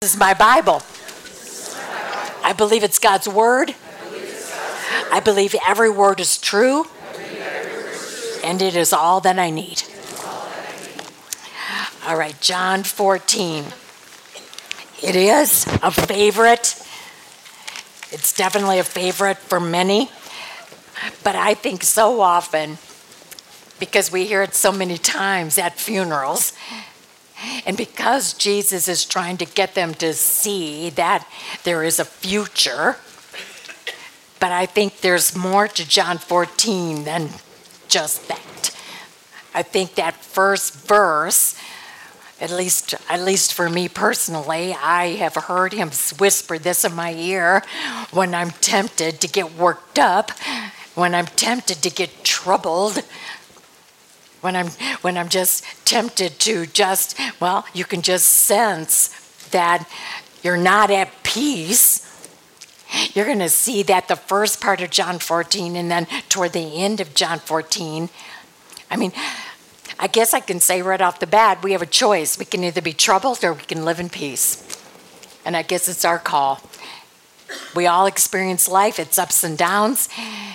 This is my Bible. I believe it's God's Word. I believe every word is true. And it is all that I need. All right, John 14. It is a favorite. It's definitely a favorite for many. But I think so often, because we hear it so many times at funerals, and because Jesus is trying to get them to see that there is a future, but I think there's more to John 14 than just that. I think that first verse, at least for me personally, I have heard him whisper this in my ear when I'm tempted to get worked up, when I'm tempted to get troubled, when I'm just tempted to just, well, you can just sense that you're not at peace. You're going to see that the first part of John 14 and then toward the end of John 14. I mean, I guess I can say right off the bat, we have a choice. We can either be troubled or we can live in peace. And I guess it's our call. We all experience life, it's ups and downs,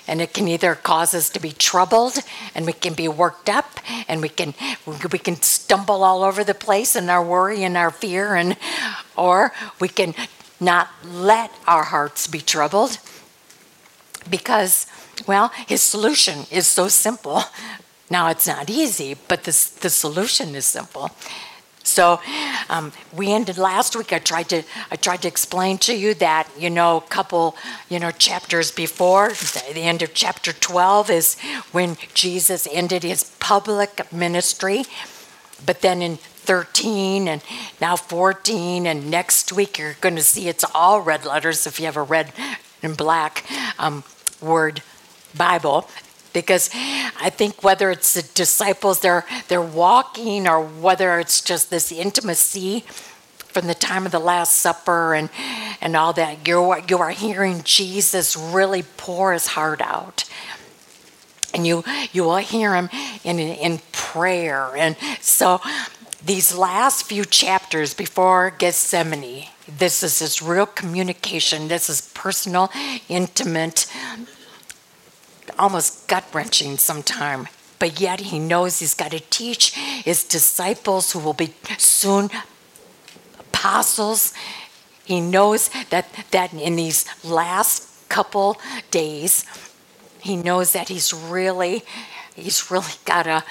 and it can either cause us to be troubled, and we can be worked up, and we can stumble all over the place in our worry and our fear, or we can not let our hearts be troubled, because, well, his solution is so simple. Now, it's not easy, but the solution is simple. So we ended last week. I tried to explain to you that, you know, a couple, you know, chapters before, the end of chapter 12 is when Jesus ended his public ministry. But then in 13 and now 14 and next week you're going to see it's all red letters if you have a red and black word Bible. Because I think whether it's the disciples, they're walking, or whether it's just this intimacy from the time of the Last Supper and all that, you are hearing Jesus really pour his heart out. And you will hear him in prayer. And so these last few chapters before Gethsemane, this is this real communication. This is personal, intimate, almost gut-wrenching sometime, but yet he knows he's got to teach his disciples who will be soon apostles. He knows that in these last couple days, he knows that he's really got to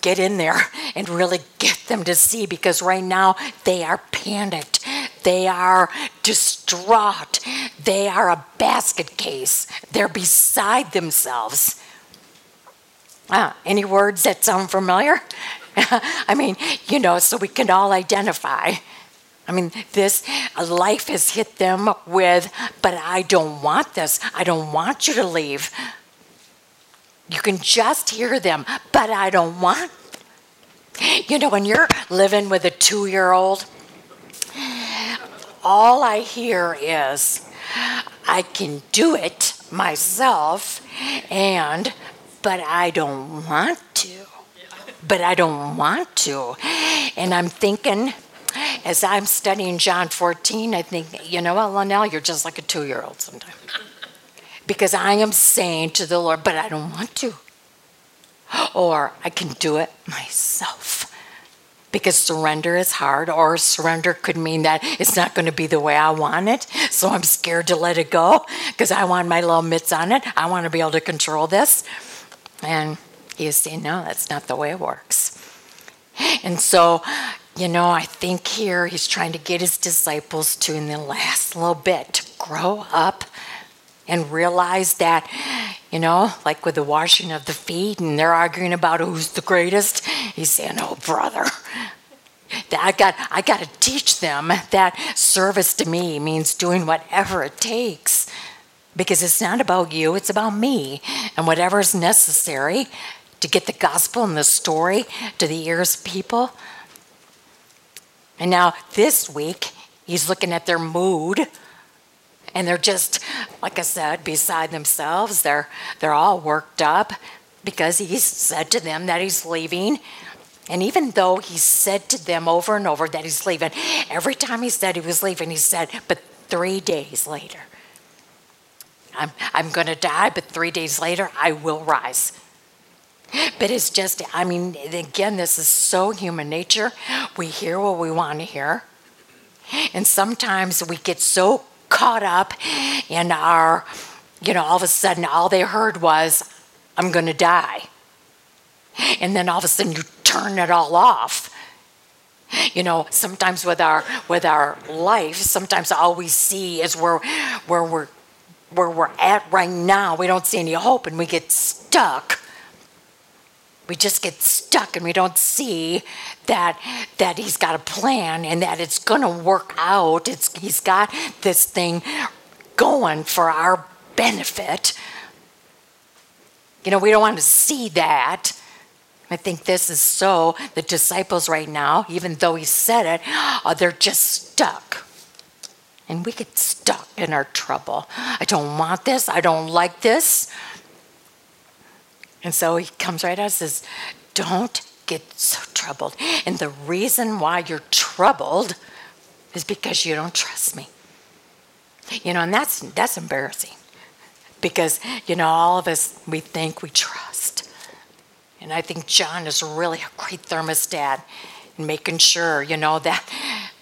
get in there and really get them to see, because right now they are panicked. They are distraught. They are a basket case. They're beside themselves. Any words that sound familiar? I mean, you know, so we can all identify. I mean, this life has hit them with, but I don't want this. I don't want you to leave. You can just hear them, but I don't want. You know, when you're living with a 2-year-old, all I hear is, I can do it myself, but I don't want to. But I don't want to. And I'm thinking, as I'm studying John 14, I think, you know what, Lonell, you're just like a 2-year-old sometimes. Because I am saying to the Lord, but I don't want to. Or I can do it myself. Because surrender is hard, or surrender could mean that it's not going to be the way I want it, so I'm scared to let it go because I want my little mitts on it. I want to be able to control this. And he is saying, no, that's not the way it works. And so, you know, I think here he's trying to get his disciples to, in the last little bit, to grow up and realize that, you know, like with the washing of the feet and they're arguing about who's the greatest, he's saying, oh, brother, that I got to teach them that service to me means doing whatever it takes, because it's not about you, it's about me, and whatever is necessary to get the gospel and the story to the ears of people. And now this week, he's looking at their mood. And they're just, like I said, beside themselves. They're all worked up because he's said to them that he's leaving. And even though he said to them over and over that he's leaving, every time he said he was leaving, he said, but 3 days later, I'm going to die, but 3 days later, I will rise. But it's just, I mean, again, this is so human nature. We hear what we want to hear. And sometimes we get so caught up in our, you know, all of a sudden, all they heard was, I'm going to die. And then all of a sudden, you turn it all off. You know, sometimes with our life, sometimes all we see is where we're at right now. We don't see any hope, and we get stuck. We just get stuck, and we don't see that he's got a plan and that it's going to work out. He's got this thing going for our benefit. You know, we don't want to see that. I think this is so, the disciples right now, even though he said it, they're just stuck. And we get stuck in our trouble. I don't want this. I don't like this. And so he comes right out and says, don't get so troubled. And the reason why you're troubled is because you don't trust me. You know, and that's embarrassing. Because, you know, all of us, we think we trust. And I think John is really a great thermostat in making sure, you know, that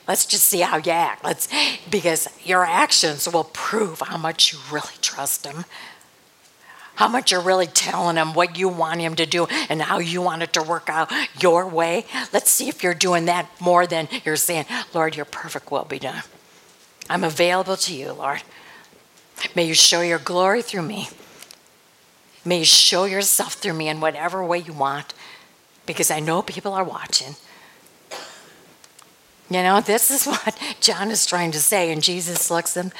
let's just see how you act. Because your actions will prove how much you really trust him, how much you're really telling him what you want him to do and how you want it to work out your way. Let's see if you're doing that more than you're saying, Lord, your perfect will be done. I'm available to you, Lord. May you show your glory through me. May you show yourself through me in whatever way you want, because I know people are watching. You know, this is what John is trying to say, and Jesus looks at him,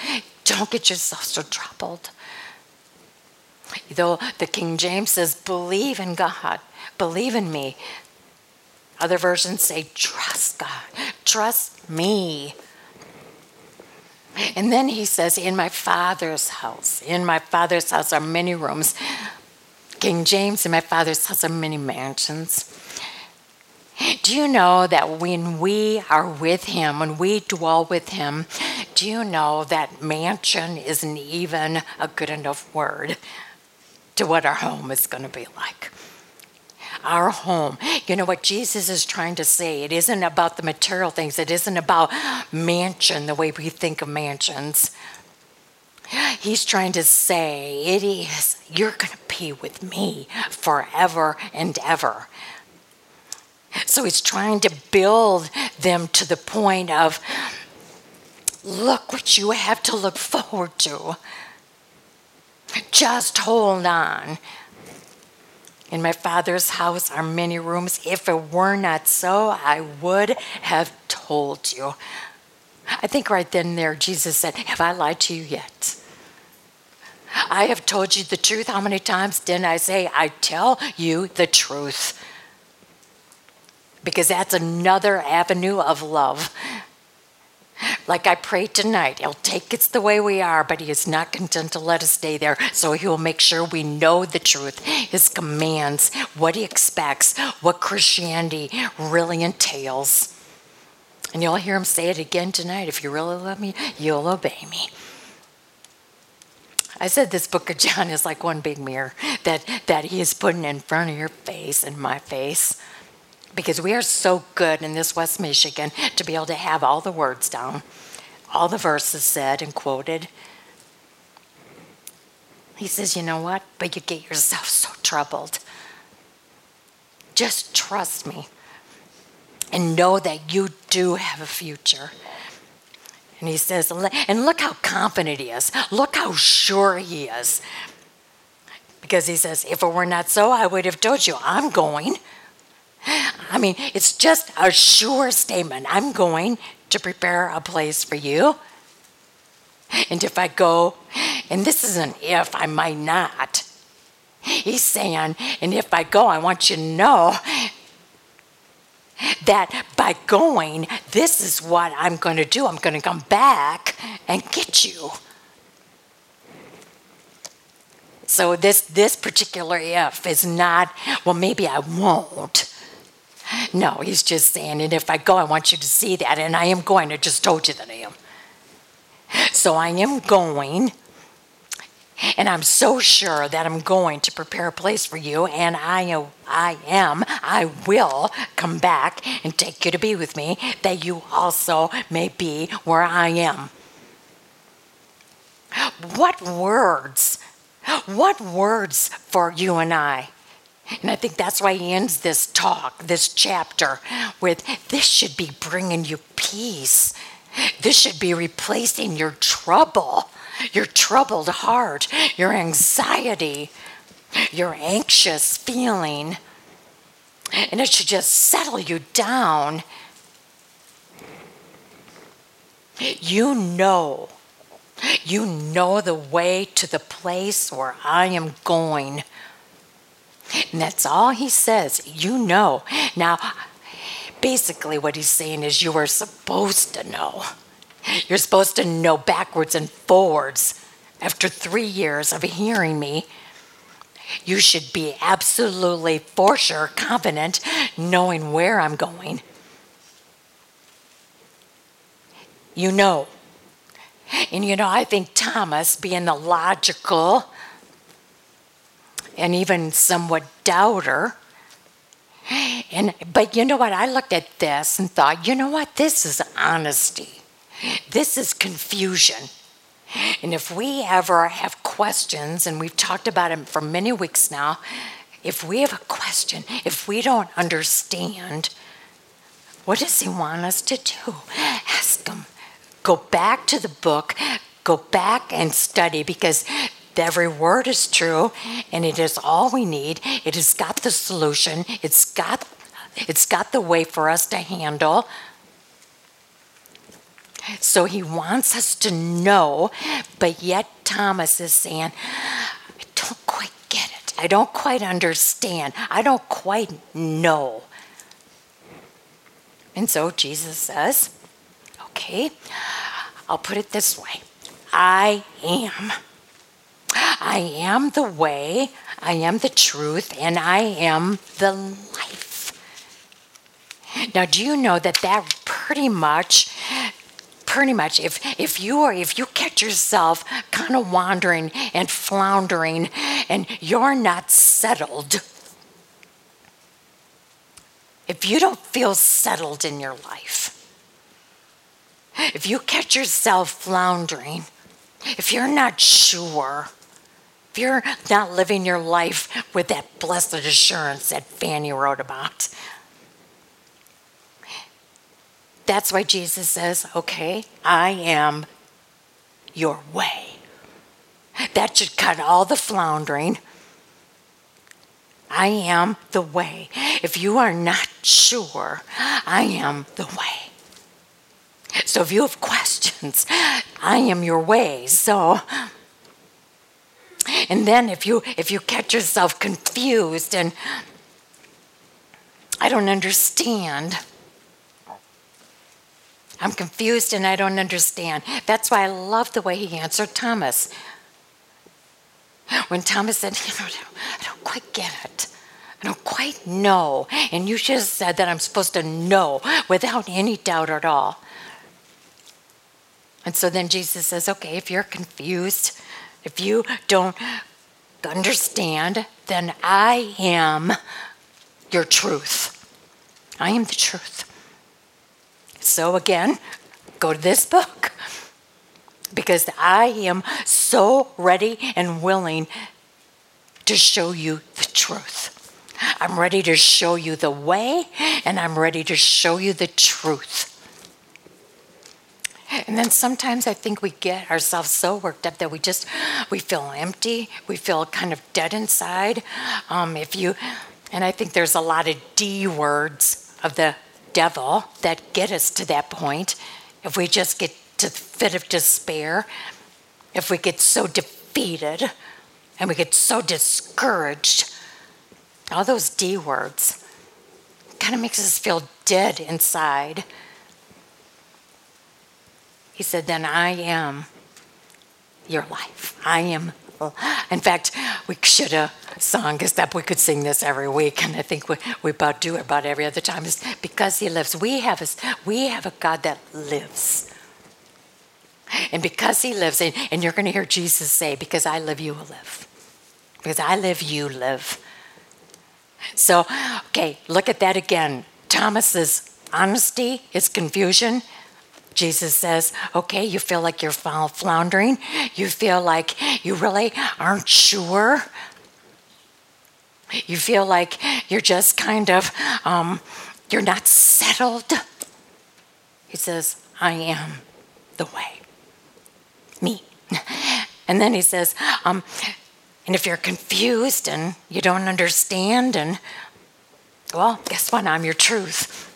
don't get yourself so troubled. Though the King James says, believe in God, believe in me. Other versions say, trust God, trust me. And then he says, in my Father's house are many rooms. King James, in my Father's house are many mansions. Do you know that when we are with him, when we dwell with him, do you know that mansion isn't even a good enough word to what our home is going to be like? Our home. You know what Jesus is trying to say? It isn't about the material things. It isn't about mansion the way we think of mansions. He's trying to say it is, you're going to be with me forever and ever. So he's trying to build them to the point of, look what you have to look forward to. Just hold on. In my Father's house are many rooms. If it were not so, I would have told you. I think right then and there, Jesus said, have I lied to you yet? I have told you the truth. How many times didn't I say, I tell you the truth? Because that's another avenue of love. Like I pray tonight, he'll take us the way we are, but he is not content to let us stay there. So he will make sure we know the truth, his commands, what he expects, what Christianity really entails. And you'll hear him say it again tonight. If you really love me, you'll obey me. I said this book of John is like one big mirror that he is putting in front of your face and my face. Because we are so good in this West Michigan to be able to have all the words down, all the verses said and quoted. He says, you know what? But you get yourself so troubled. Just trust me and know that you do have a future. And he says, and look how confident he is. Look how sure he is. Because he says, if it were not so, I would have told you, I'm going. I mean, it's just a sure statement. I'm going to prepare a place for you. And if I go, and this isn't if, I might not. He's saying, and if I go, I want you to know that by going, this is what I'm going to do. I'm going to come back and get you. So this particular if is not, well, maybe I won't. No, he's just saying, and if I go, I want you to see that. And I am going. I just told you that I am. So I am going. And I'm so sure that I'm going to prepare a place for you. And I will come back and take you to be with me, that you also may be where I am. What words for you and I. And I think that's why he ends this talk, this chapter, with this should be bringing you peace. This should be replacing your trouble, your troubled heart, your anxiety, your anxious feeling. And it should just settle you down. You know the way to the place where I am going. And that's all he says. You know. Now, basically what he's saying is you are supposed to know. You're supposed to know backwards and forwards. After 3 years of hearing me, you should be absolutely for sure confident knowing where I'm going. You know. And you know, I think Thomas, being the logical and even somewhat doubter, but you know what, I looked at this and thought, you know what, this is honesty. This is confusion. And if we ever have questions, and we've talked about it for many weeks now, if we have a question, if we don't understand, what does he want us to do? Ask him. Go back to the book, go back and study, because every word is true, and it is all we need. It has got the solution. It's got the way for us to handle. So he wants us to know, but yet Thomas is saying, I don't quite get it. I don't quite understand. I don't quite know. And so Jesus says, okay, I'll put it this way. I am. I am the way, I am the truth, and I am the life. Now, do you know that pretty much, if you catch yourself kind of wandering and floundering and you're not settled, if you don't feel settled in your life, if you catch yourself floundering, if you're not sure, if you're not living your life with that blessed assurance that Fanny wrote about, that's why Jesus says, okay, I am your way. That should cut all the floundering. I am the way. If you are not sure, I am the way. So if you have questions, I am your way. So, and then if you catch yourself confused and I don't understand, I'm confused and I don't understand. That's why I love the way he answered Thomas. When Thomas said, I don't quite get it. I don't quite know. And you just said that I'm supposed to know without any doubt at all. And so then Jesus says, okay, if you're confused, if you don't understand, then I am your truth. I am the truth. So again, go to this book, because I am so ready and willing to show you the truth. I'm ready to show you the way, and I'm ready to show you the truth. And then sometimes I think we get ourselves so worked up that we feel empty. We feel kind of dead inside. And I think there's a lot of D words of the devil that get us to that point. If we just get to the fit of despair, if we get so defeated and we get so discouraged, all those D words kind of makes us feel dead inside. He said, then I am your life. I am. In fact, we should have song is that we could sing this every week, and I think we about do it about every other time. It's because he lives. We have a God that lives. And because he lives, and you're going to hear Jesus say, because I live, you will live. Because I live, you live. So, okay, look at that again. Thomas's honesty is confusion. Jesus says, okay, you feel like you're floundering. You feel like you really aren't sure. You feel like you're just kind of, you're not settled. He says, I am the way. Me. And then he says, and if you're confused and you don't understand, and well, guess what? I'm your truth.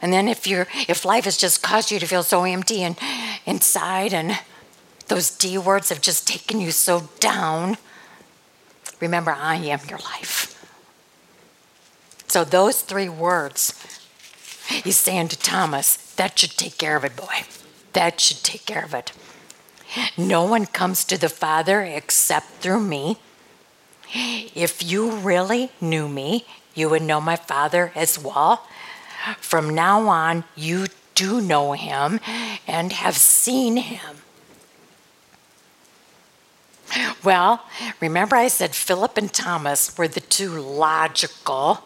And then if life has just caused you to feel so empty and inside, and those D words have just taken you so down, remember, I am your life. So those three words, he's saying to Thomas, that should take care of it, boy. That should take care of it. No one comes to the Father except through me. If you really knew me, you would know my Father as well. From now on, you do know him and have seen him. Well, remember I said Philip and Thomas were the two logical.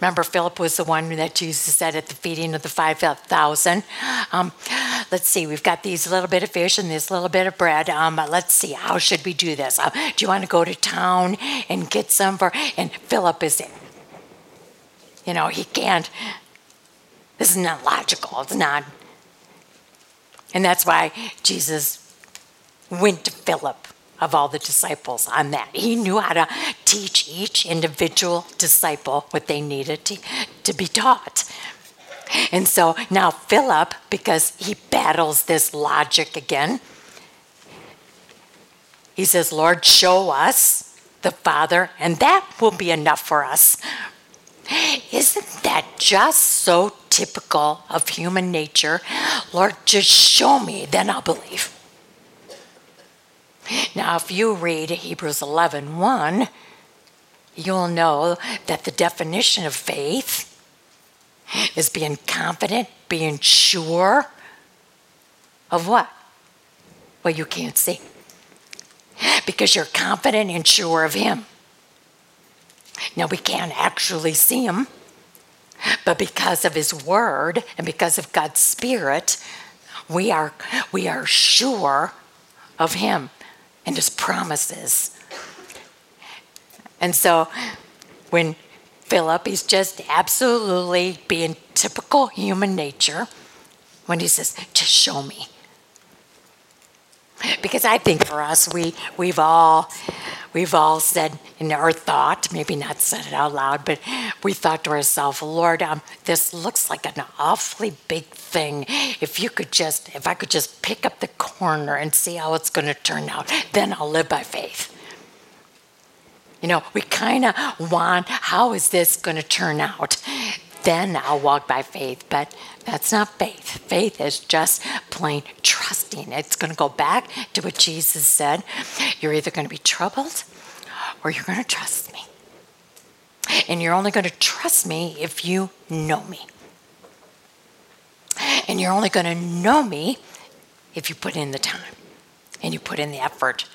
Remember, Philip was the one that Jesus said at the feeding of the 5,000. Let's see, we've got these little bit of fish and this little bit of bread. Let's see, how should we do this? Do you want to go to town and get some for? And Philip is, you know, he can't. This is not logical. It's not. And that's why Jesus went to Philip of all the disciples on that. He knew how to teach each individual disciple what they needed to be taught. And so now Philip, because he battles this logic again, he says, Lord, show us the Father, and that will be enough for us. Isn't that just so typical of human nature? Lord, just show me, then I'll believe. Now, if you read Hebrews 11:1, you'll know that the definition of faith is being confident, being sure of what? Well, you can't see. Because you're confident and sure of him. Now, we can't actually see him, but because of his word and because of God's Spirit, we are sure of him and his promises. And so when Philip, he's just absolutely being typical human nature, when he says, just show me. Because I think for us, we've all said in our thought, maybe not said it out loud, but we thought to ourselves, Lord, this looks like an awfully big thing. If I could just pick up the corner and see how it's going to turn out, then I'll live by faith. You know, we kind of want, how is this going to turn out? Then I'll walk by faith. But that's not faith. Faith is just plain trusting. It's going to go back to what Jesus said. You're either going to be troubled or you're going to trust me. And you're only going to trust me if you know me. And you're only going to know me if you put in the time and you put in the effort.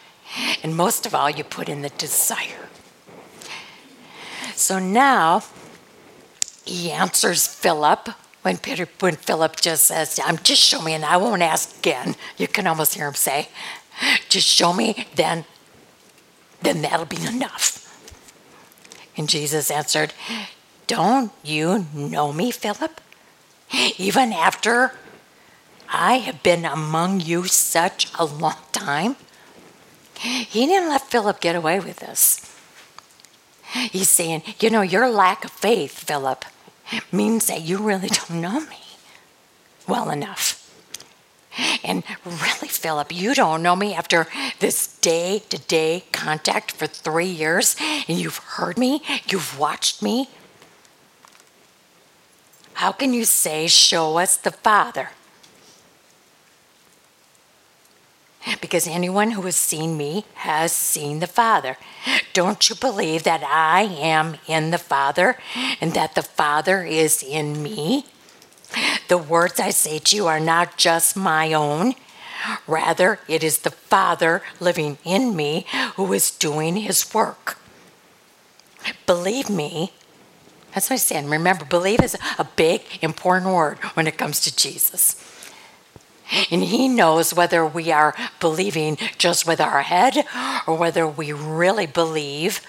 And most of all, you put in the desire. So now he answers Philip when Philip just says, just show me and I won't ask again. You can almost hear him say, just show me, then that'll be enough. And Jesus answered, don't you know me, Philip? Even after I have been among you such a long time? He didn't let Philip get away with this. He's saying, you know, your lack of faith, Philip, means that you really don't know me well enough. And really, Philip, you don't know me after this day-to-day contact for 3 years, and you've heard me, you've watched me. How can you say, show us the Father? because anyone who has seen me has seen the Father. Don't you believe that I am in the Father and that the Father is in me? The words I say to you are not just my own. Rather, it is the Father living in me who is doing his work. Believe me. That's what I'm saying. Remember, believe is a big, important word when it comes to Jesus. And he knows whether we are believing just with our head or whether we really believe,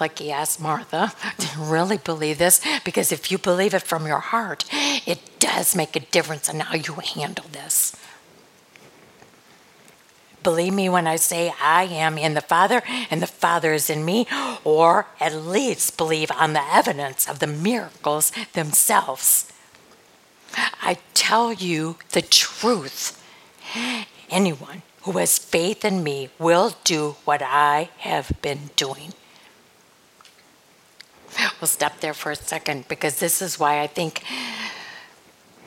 like he asked Martha, do you really believe this? Because if you believe it from your heart, it does make a difference in how you handle this. Believe me when I say I am in the Father and the Father is in me, or at least believe on the evidence of the miracles themselves. I tell you the truth. Anyone who has faith in me will do what I have been doing. We'll stop there for a second, because this is why I think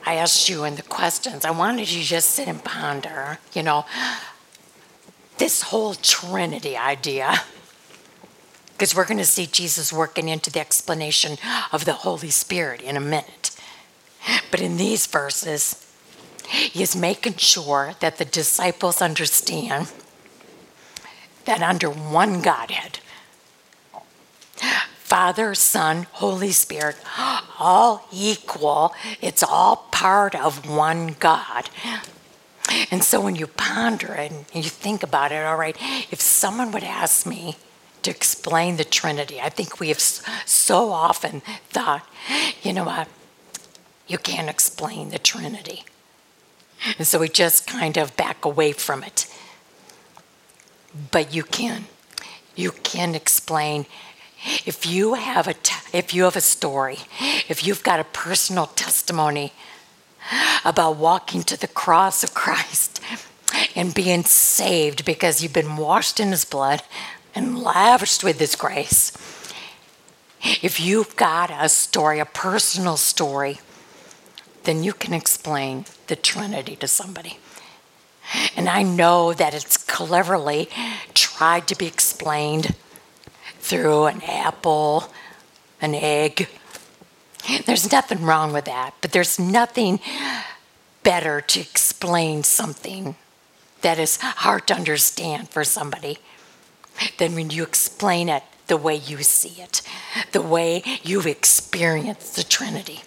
I asked you in the questions. I wanted you to just sit and ponder, this whole Trinity idea. Because we're going to see Jesus working into the explanation of the Holy Spirit in a minute. But in these verses, he is making sure that the disciples understand that under one Godhead, Father, Son, Holy Spirit, all equal. It's all part of one God. And so when you ponder it and you think about it, all right, if someone would ask me to explain the Trinity, I think we have so often thought, you can't explain the Trinity. And so we just kind of back away from it. But you can. You can explain. If you have a story, if you've got a personal testimony about walking to the cross of Christ and being saved because you've been washed in his blood and lavished with his grace, if you've got a story, a personal story, then you can explain the Trinity to somebody. And I know that it's cleverly tried to be explained through an apple, an egg. There's nothing wrong with that, but there's nothing better to explain something that is hard to understand for somebody than when you explain it the way you see it, the way you've experienced the Trinity.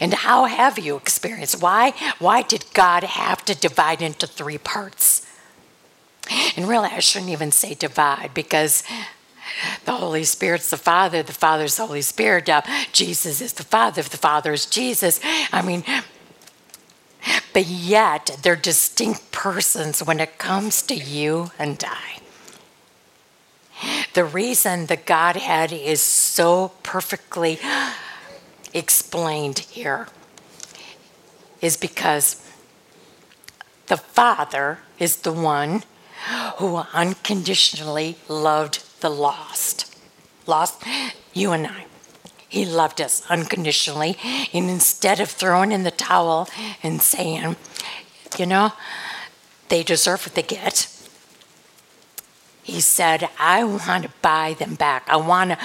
And how have you experienced? Why did God have to divide into three parts? And really, I shouldn't even say divide, because the Holy Spirit's the Father's the Holy Spirit, Jesus is the Father is Jesus. But yet they're distinct persons when it comes to you and I. The reason the Godhead is so perfectly explained here is because the Father is the one who unconditionally loved the lost you and I. He loved us unconditionally, and instead of throwing in the towel and saying, they deserve what they get, he said, I want to buy them back. I want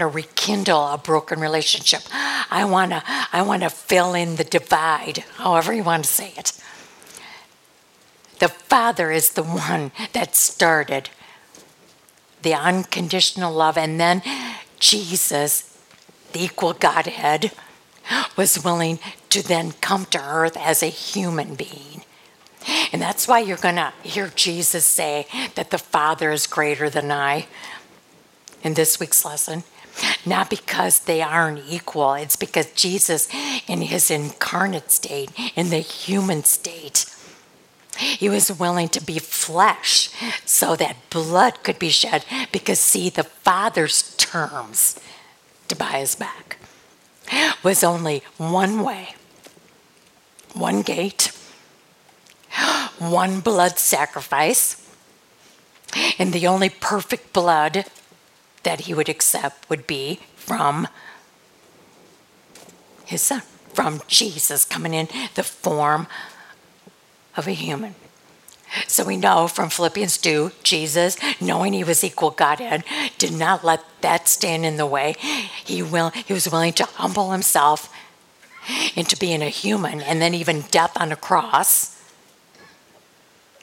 to rekindle a broken relationship. I want to fill in the divide, however you want to say it. The Father is the one that started the unconditional love, and then Jesus, the equal Godhead, was willing to then come to earth as a human being. And that's why you're going to hear Jesus say that the Father is greater than I in this week's lesson. Not because they aren't equal. It's because Jesus, in his incarnate state, in the human state, he was willing to be flesh so that blood could be shed, because, see, the Father's terms to buy us back was only one way, one gate, one blood sacrifice, and the only perfect blood that he would accept would be from his Son, from Jesus, coming in the form of a human. So we know from Philippians 2, Jesus, knowing he was equal Godhead, did not let that stand in the way. He was willing to humble himself into being a human, and then even death on a cross.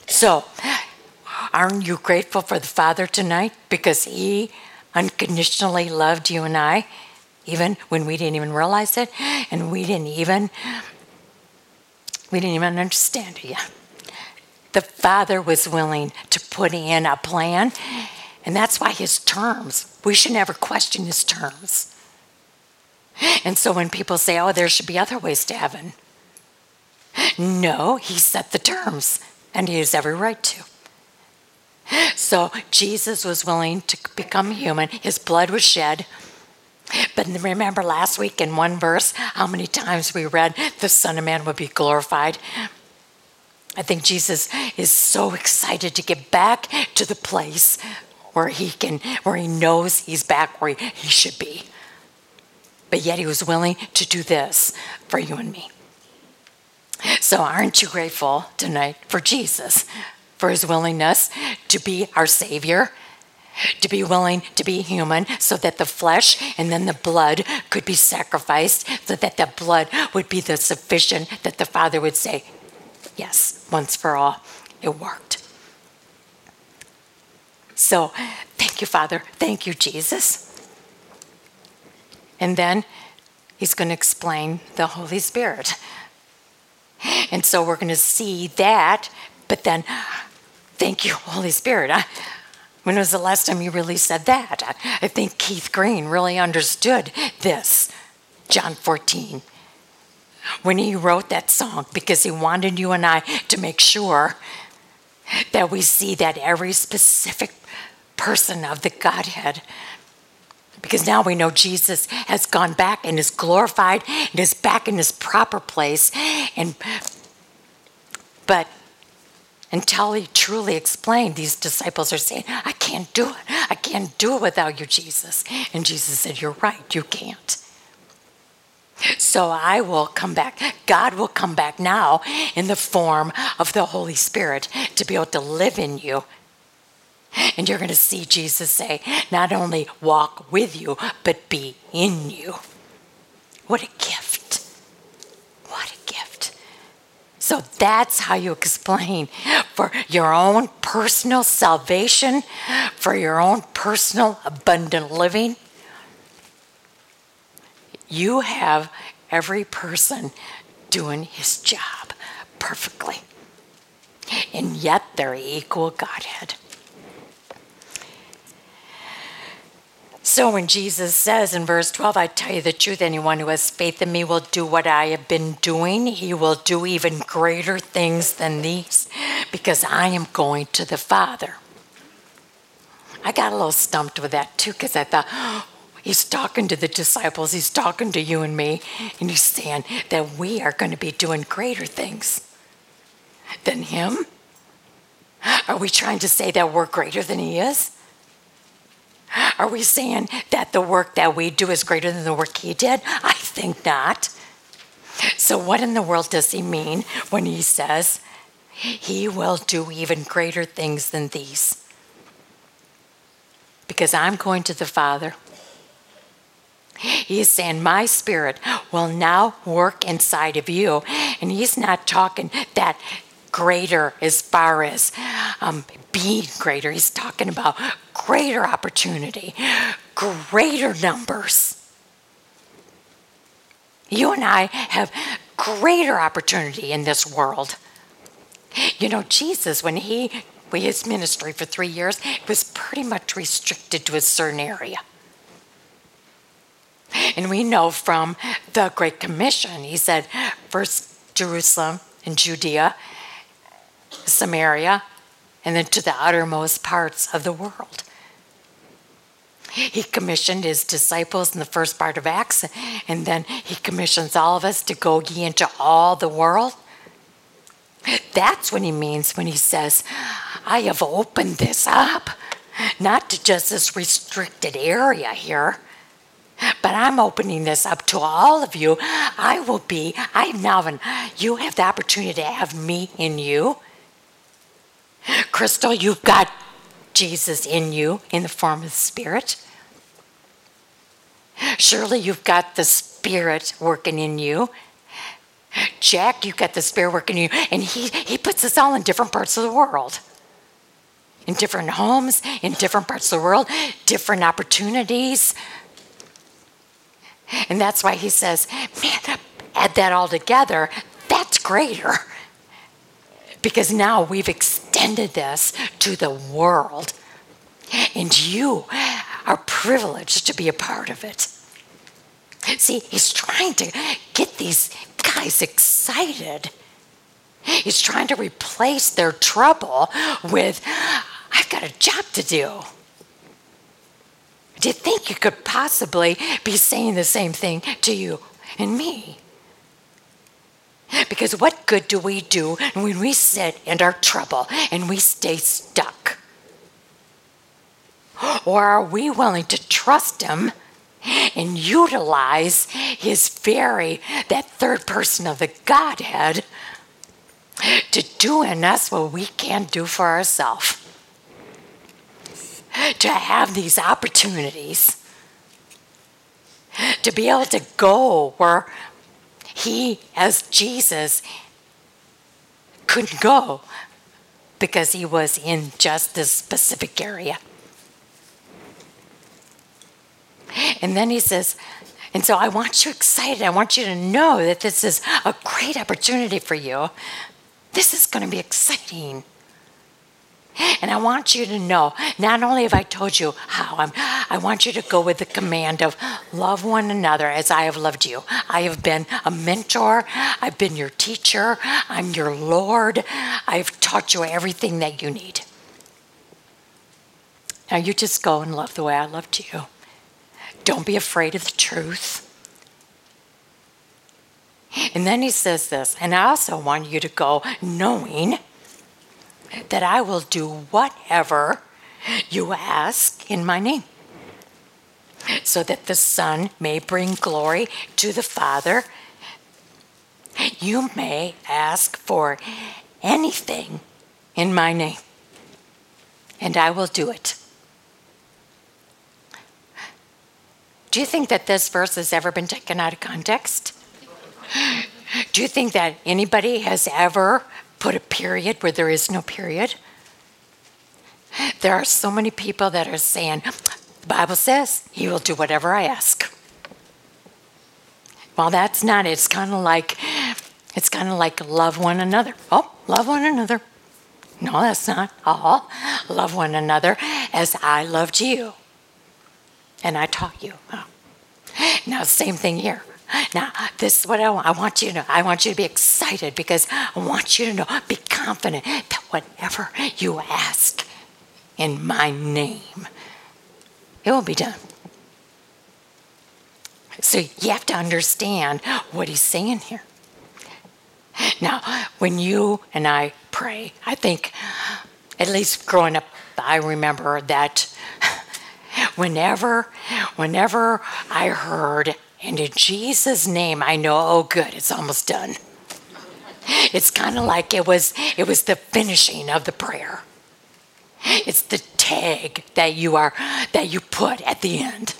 So, aren't you grateful for the Father tonight? Because he unconditionally loved you and I, even when we didn't even realize it, and we didn't even understand it yet. The Father was willing to put in a plan, and that's why his terms, we should never question his terms. And so when people say, oh, there should be other ways to heaven. No, he set the terms, and he has every right to. So Jesus was willing to become human. His blood was shed. But remember last week in one verse, how many times we read the Son of Man would be glorified? I think Jesus is so excited to get back to the place where he knows he's back where he should be. But yet he was willing to do this for you and me. So aren't you grateful tonight for Jesus, for his willingness to be our Savior, to be willing to be human so that the flesh and then the blood could be sacrificed, so that the blood would be the sufficient that the Father would say, yes, once for all, it worked. So, thank you, Father. Thank you, Jesus. And then he's going to explain the Holy Spirit. And so we're going to see that, but then, thank you, Holy Spirit. When was the last time you really said that? I think Keith Green really understood this, John 14. When he wrote that song, because he wanted you and I to make sure that we see that every specific person of the Godhead, because now we know Jesus has gone back and is glorified and is back in his proper place. But until he truly explained, these disciples are saying, I can't do it. I can't do it without you, Jesus. And Jesus said, you're right, you can't. So I will come back. God will come back now in the form of the Holy Spirit to be able to live in you. And you're going to see Jesus say, not only walk with you, but be in you. What a gift. What a gift. So that's how you explain for your own personal salvation, for your own personal abundant living. You have every person doing his job perfectly. And yet they're equal Godhead. So when Jesus says in verse 12, I tell you the truth, anyone who has faith in me will do what I have been doing. He will do even greater things than these because I am going to the Father. I got a little stumped with that too because I thought, he's talking to the disciples. He's talking to you and me. And he's saying that we are going to be doing greater things than him. Are we trying to say that we're greater than he is? Are we saying that the work that we do is greater than the work he did? I think not. So what in the world does he mean when he says he will do even greater things than these? Because I'm going to the Father. He's saying, my Spirit will now work inside of you. And he's not talking that greater as far as being greater. He's talking about greater opportunity, greater numbers. You and I have greater opportunity in this world. You know, Jesus, when his ministry for 3 years, was pretty much restricted to a certain area. And we know from the Great Commission, he said, first Jerusalem and Judea, Samaria, and then to the uttermost parts of the world. He commissioned his disciples in the first part of Acts, and then he commissions all of us to go ye into all the world. That's what he means when he says, I have opened this up, not to just this restricted area here, But I'm opening this up to all of you. You have the opportunity to have me in you. Crystal, you've got Jesus in you in the form of the Spirit. Shirley, you've got the Spirit working in you. Jack, you've got the Spirit working in you. And he puts us all in different parts of the world. In different homes, in different parts of the world, different opportunities. And that's why he says, man, add that all together, that's greater. Because now we've extended this to the world. And you are privileged to be a part of it. See, he's trying to get these guys excited. He's trying to replace their trouble with, I've got a job to do. Do you think you could possibly be saying the same thing to you and me? Because what good do we do when we sit in our trouble and we stay stuck? Or are we willing to trust him and utilize that third person of the Godhead to do in us what we can't do for ourselves? To have these opportunities, to be able to go where he, as Jesus, couldn't go because he was in just this specific area. And then he says, and so I want you excited. I want you to know that this is a great opportunity for you. This is going to be exciting. And I want you to know, not only have I told you how, I want you to go with the command of love one another as I have loved you. I have been a mentor. I've been your teacher. I'm your Lord. I've taught you everything that you need. Now you just go and love the way I loved you. Don't be afraid of the truth. And then he says this, and I also want you to go knowing that I will do whatever you ask in my name, so that the Son may bring glory to the Father. You may ask for anything in my name, and I will do it. Do you think that this verse has ever been taken out of context? Do you think that anybody has ever put a period where there is no period? There are so many people that are saying, the Bible says, he will do whatever I ask. Well, that's not it. It's kind of like love one another. Oh, love one another. No, that's not all. Love one another as I loved you. And I taught you. Oh. Now, same thing here. Now, this is what I want. I want you to know. I want you to be excited because I want you to know, be confident that whatever you ask in my name, it will be done. So you have to understand what he's saying here. Now, when you and I pray, I think, at least growing up, I remember that whenever I heard, and in Jesus' name, I know, oh good, it's almost done. It's kind of like it was the finishing of the prayer. It's the tag that you put at the end.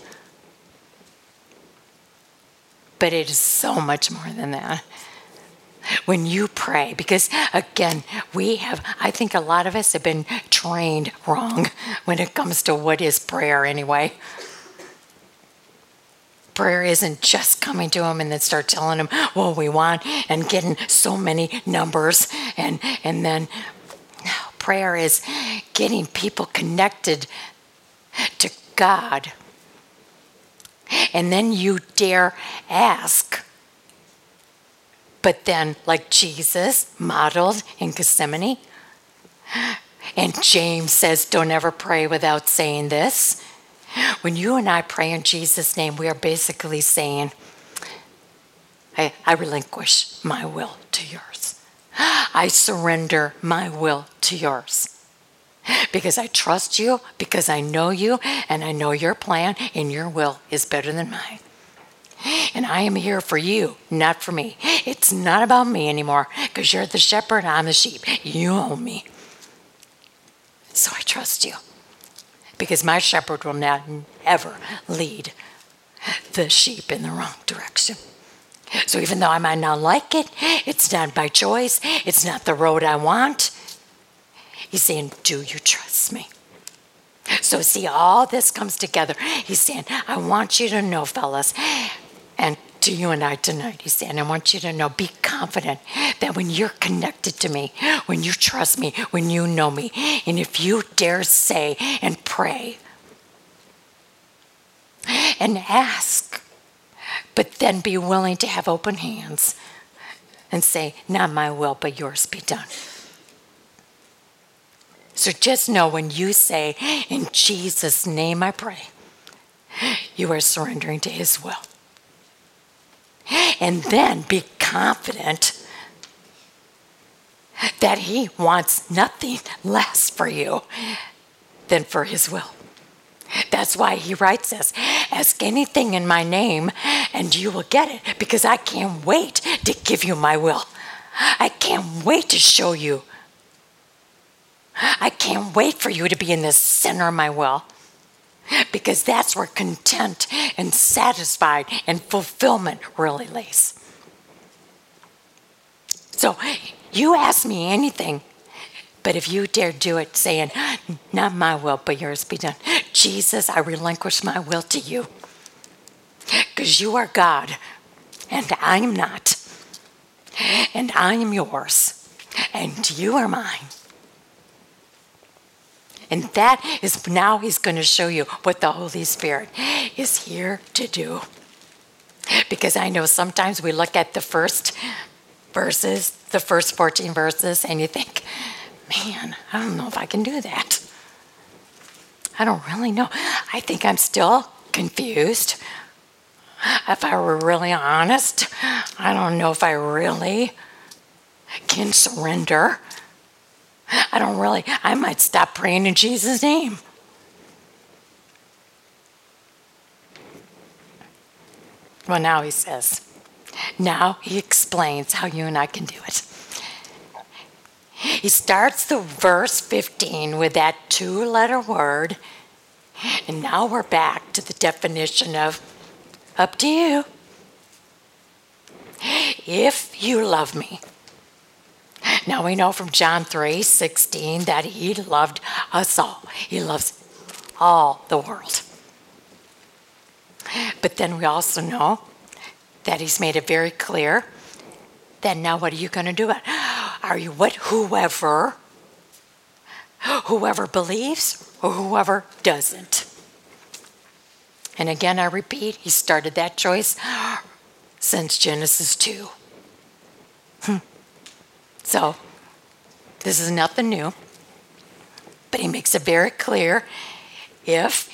But it is so much more than that. When you pray, because again, I think a lot of us have been trained wrong when it comes to what is prayer anyway. Prayer isn't just coming to him and then start telling him what we want and getting so many numbers. And then prayer is getting people connected to God. And then you dare ask. But then, like Jesus modeled in Gethsemane, and James says, don't ever pray without saying this. When you and I pray in Jesus' name, we are basically saying, hey, I relinquish my will to yours. I surrender my will to yours. because I trust you, because I know you, and I know your plan and your will is better than mine. And I am here for you, not for me. It's not about me anymore, because you're the shepherd, I'm the sheep. You own me. So I trust you, because my shepherd will not ever lead the sheep in the wrong direction. So even though I might not like it, it's not my choice, it's not the road I want. He's saying, do you trust me? So see, all this comes together. He's saying, I want you to know, fellas, and to you and I tonight, he's saying, I want you to know, be confident that when you're connected to me, when you trust me, when you know me, and if you dare say and pray and ask, but then be willing to have open hands and say, not my will, but yours be done. So just know when you say, in Jesus' name I pray, you are surrendering to his will. And then be confident that he wants nothing less for you than for his will. That's why he writes us, ask anything in my name and you will get it, because I can't wait to give you my will. I can't wait to show you. I can't wait for you to be in the center of my will, because that's where content and satisfied and fulfillment really lays. So you ask me anything, but if you dare do it saying, not my will, but yours be done. Jesus, I relinquish my will to you, because you are God and I am not. And I am yours and you are mine. And that is, now he's going to show you what the Holy Spirit is here to do. Because I know sometimes we look at the first verses, the first 14 verses, and you think, man, I don't know if I can do that. I don't really know. I think I'm still confused. If I were really honest, I don't know if I really can surrender. I might stop praying in Jesus' name. Well, now he says, now he explains how you and I can do it. He starts the verse 15 with that two-letter word, and now we're back to the definition of up to you. If you love me. Now we know from John 3:16 that he loved us all. He loves all the world. But then we also know that he's made it very clear that now what are you going to do about it? Are you what? Whoever believes or whoever doesn't. And again, I repeat, he started that choice since Genesis 2. So, this is nothing new, but he makes it very clear, if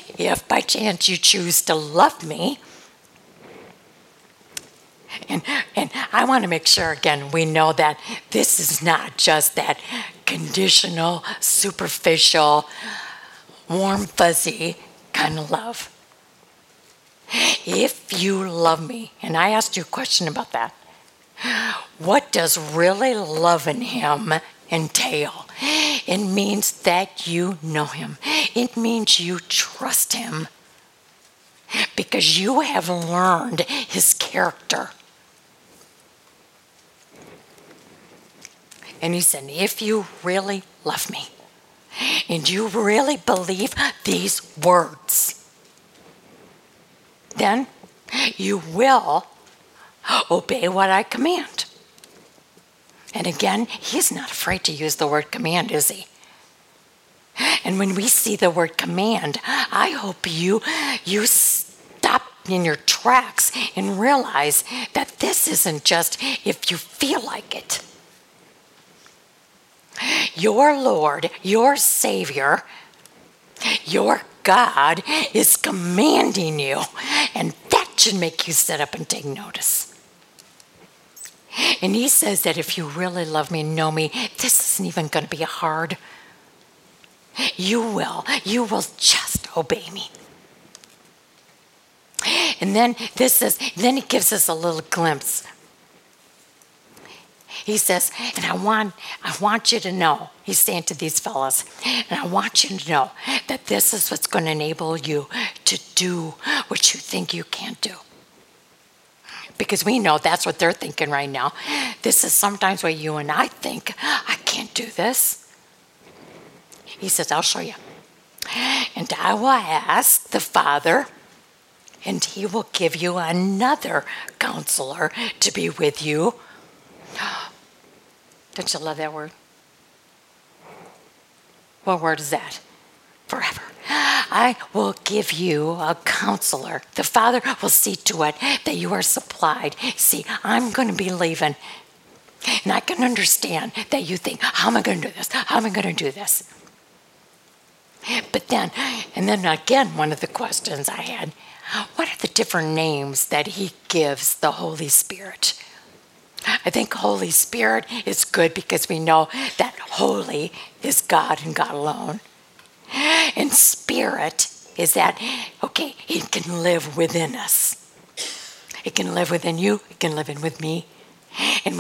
by chance you choose to love me, and I want to make sure, again, we know that this is not just that conditional, superficial, warm, fuzzy kind of love. If you love me, and I asked you a question about that, what does really loving him entail? It means that you know him. It means you trust him because you have learned his character. And he said, if you really love me and you really believe these words, then you will obey what I command. And again, he's not afraid to use the word command, is he? And when we see the word command, I hope you stop in your tracks and realize that this isn't just if you feel like it. Your Lord, your Savior, your God is commanding you, and that should make you sit up and take notice. And he says that if you really love me and know me, this isn't even going to be hard. You will just obey me. And then then he gives us a little glimpse. He says, and I want you to know, he's saying to these fellas, and I want you to know that this is what's going to enable you to do what you think you can't do. Because we know that's what they're thinking right now. This is sometimes what you and I think, I can't do this. He says, I'll show you. And I will ask the Father, and he will give you another counselor to be with you. Don't you love that word? What word is that? Forever. I will give you a counselor. The Father will see to it that you are supplied. See, I'm going to be leaving. And I can understand that you think, how am I going to do this? How am I going to do this? But then, and then again, one of the questions I had, what are the different names that he gives the Holy Spirit? I think Holy Spirit is good because we know that holy is God and God alone. And Spirit is that, okay, it can live within us. It can live within you. It can live in with me. And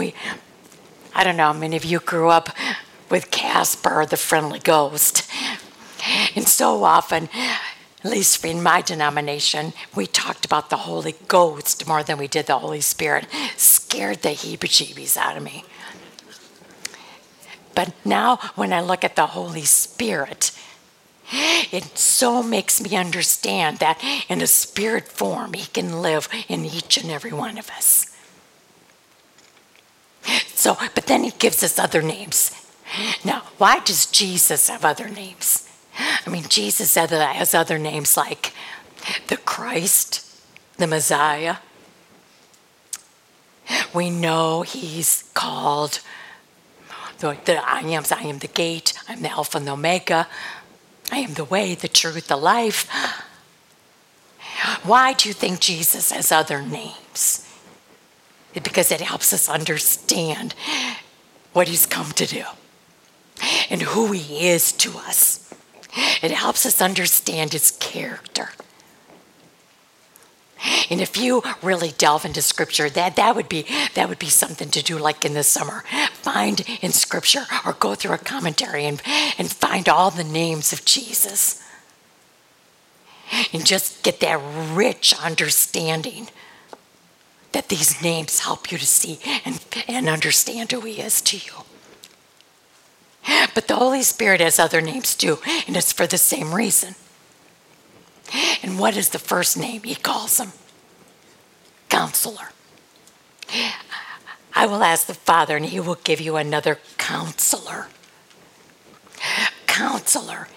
I don't know how many of you grew up with Casper, the friendly ghost. And so often, at least in my denomination, we talked about the Holy Ghost more than we did the Holy Spirit. Scared the heebie-jeebies out of me. But now when I look at the Holy Spirit, it so makes me understand that in a spirit form, he can live in each and every one of us. So, but then he gives us other names. Now, why does Jesus have other names? I mean, Jesus has other names like the Christ, the Messiah. We know he's called the I am the gate, I am the Alpha and the Omega, I am the way, the truth, the life. Why do you think Jesus has other names? Because it helps us understand what he's come to do and who he is to us. It helps us understand his character. And if you really delve into Scripture, that would be something to do like in the summer. Find in Scripture or go through a commentary and find all the names of Jesus. And just get that rich understanding that these names help you to see and understand who he is to you. But the Holy Spirit has other names too, and it's for the same reason. And what is the first name he calls him? Counselor. I will ask the Father, and he will give you another counselor. Counselor.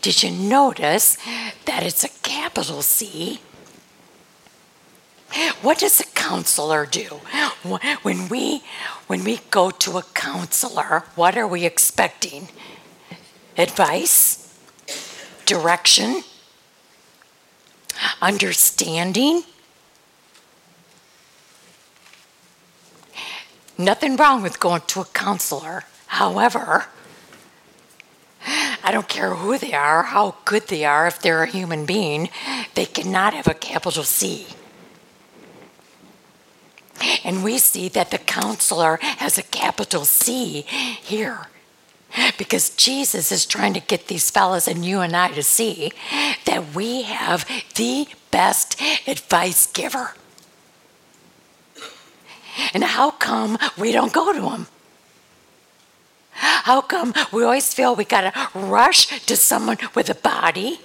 Did you notice that it's a capital C? What does a counselor do? When we go to a counselor, what are we expecting? Advice? Direction? Understanding? Nothing wrong with going to a counselor. However, I don't care who they are, how good they are, if they're a human being, they cannot have a capital C. And we see that the counselor has a capital C here. Because Jesus is trying to get these fellas and you and I to see that we have the best advice giver. And how come we don't go to him? How come we always feel we got to rush to someone with a body?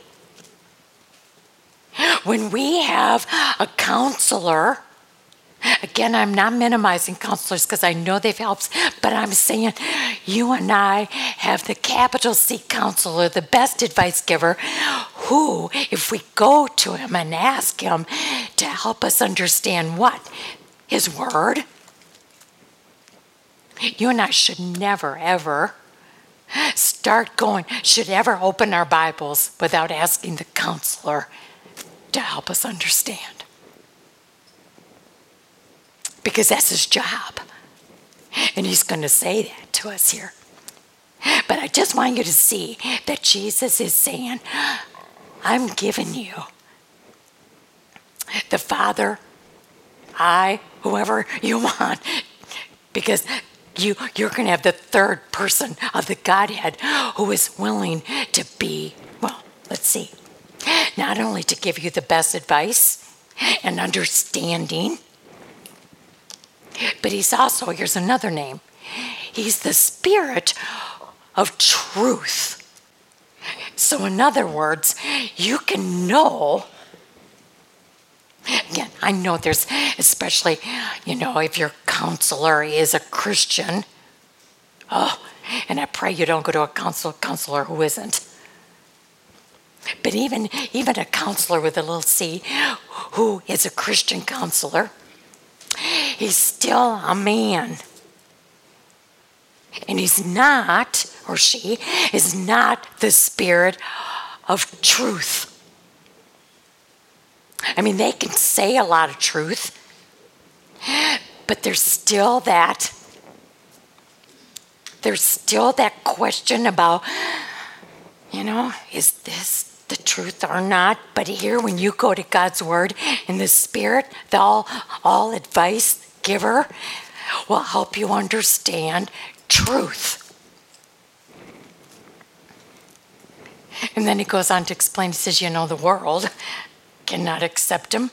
When we have a counselor. Again, I'm not minimizing counselors because I know they've helped, but I'm saying you and I have the capital C counselor, the best advice giver, who, if we go to him and ask him to help us understand what? His word. You and I should never, ever open our Bibles without asking the counselor to help us understand. Because that's his job. And he's going to say that to us here. But I just want you to see that Jesus is saying, I'm giving you the Father, whoever you want, because you're going to have the third person of the Godhead who is willing to be, well, let's see, not only to give you the best advice and understanding, but he's also, here's another name, he's the Spirit of truth. So in other words, you can know. Again, I know there's, especially, if your counselor is a Christian. Oh, and I pray you don't go to a counselor who isn't. But even a counselor with a little C who is a Christian counselor, he's still a man. And he's not, or she, is not the Spirit of truth. I mean, they can say a lot of truth, but there's still that question about, is this the truth or not? But here, when you go to God's Word, and the Spirit, the all advice giver, will help you understand truth. And then he goes on to explain, he says, the world cannot accept him.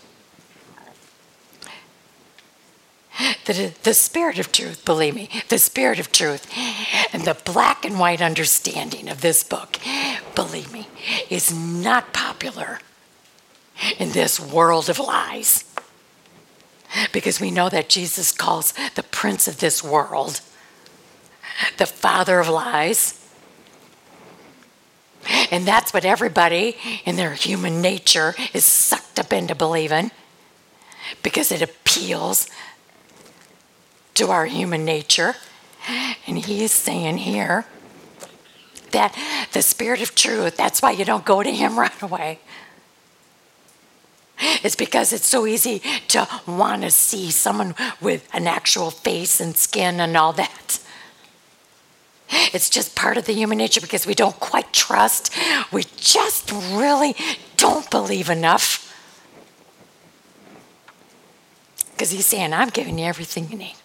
The Spirit of truth, believe me, the Spirit of truth and the black and white understanding of this book, believe me, is not popular in this world of lies. Because we know that Jesus calls the prince of this world the father of lies. And that's what everybody in their human nature is sucked up into believing, because it appeals to our human nature. And he is saying here that the Spirit of truth, that's why you don't go to him right away. It's because it's so easy to want to see someone with an actual face and skin and all that. It's just part of the human nature, because we don't quite trust. We just really don't believe enough. Because he's saying, I'm giving you everything you need.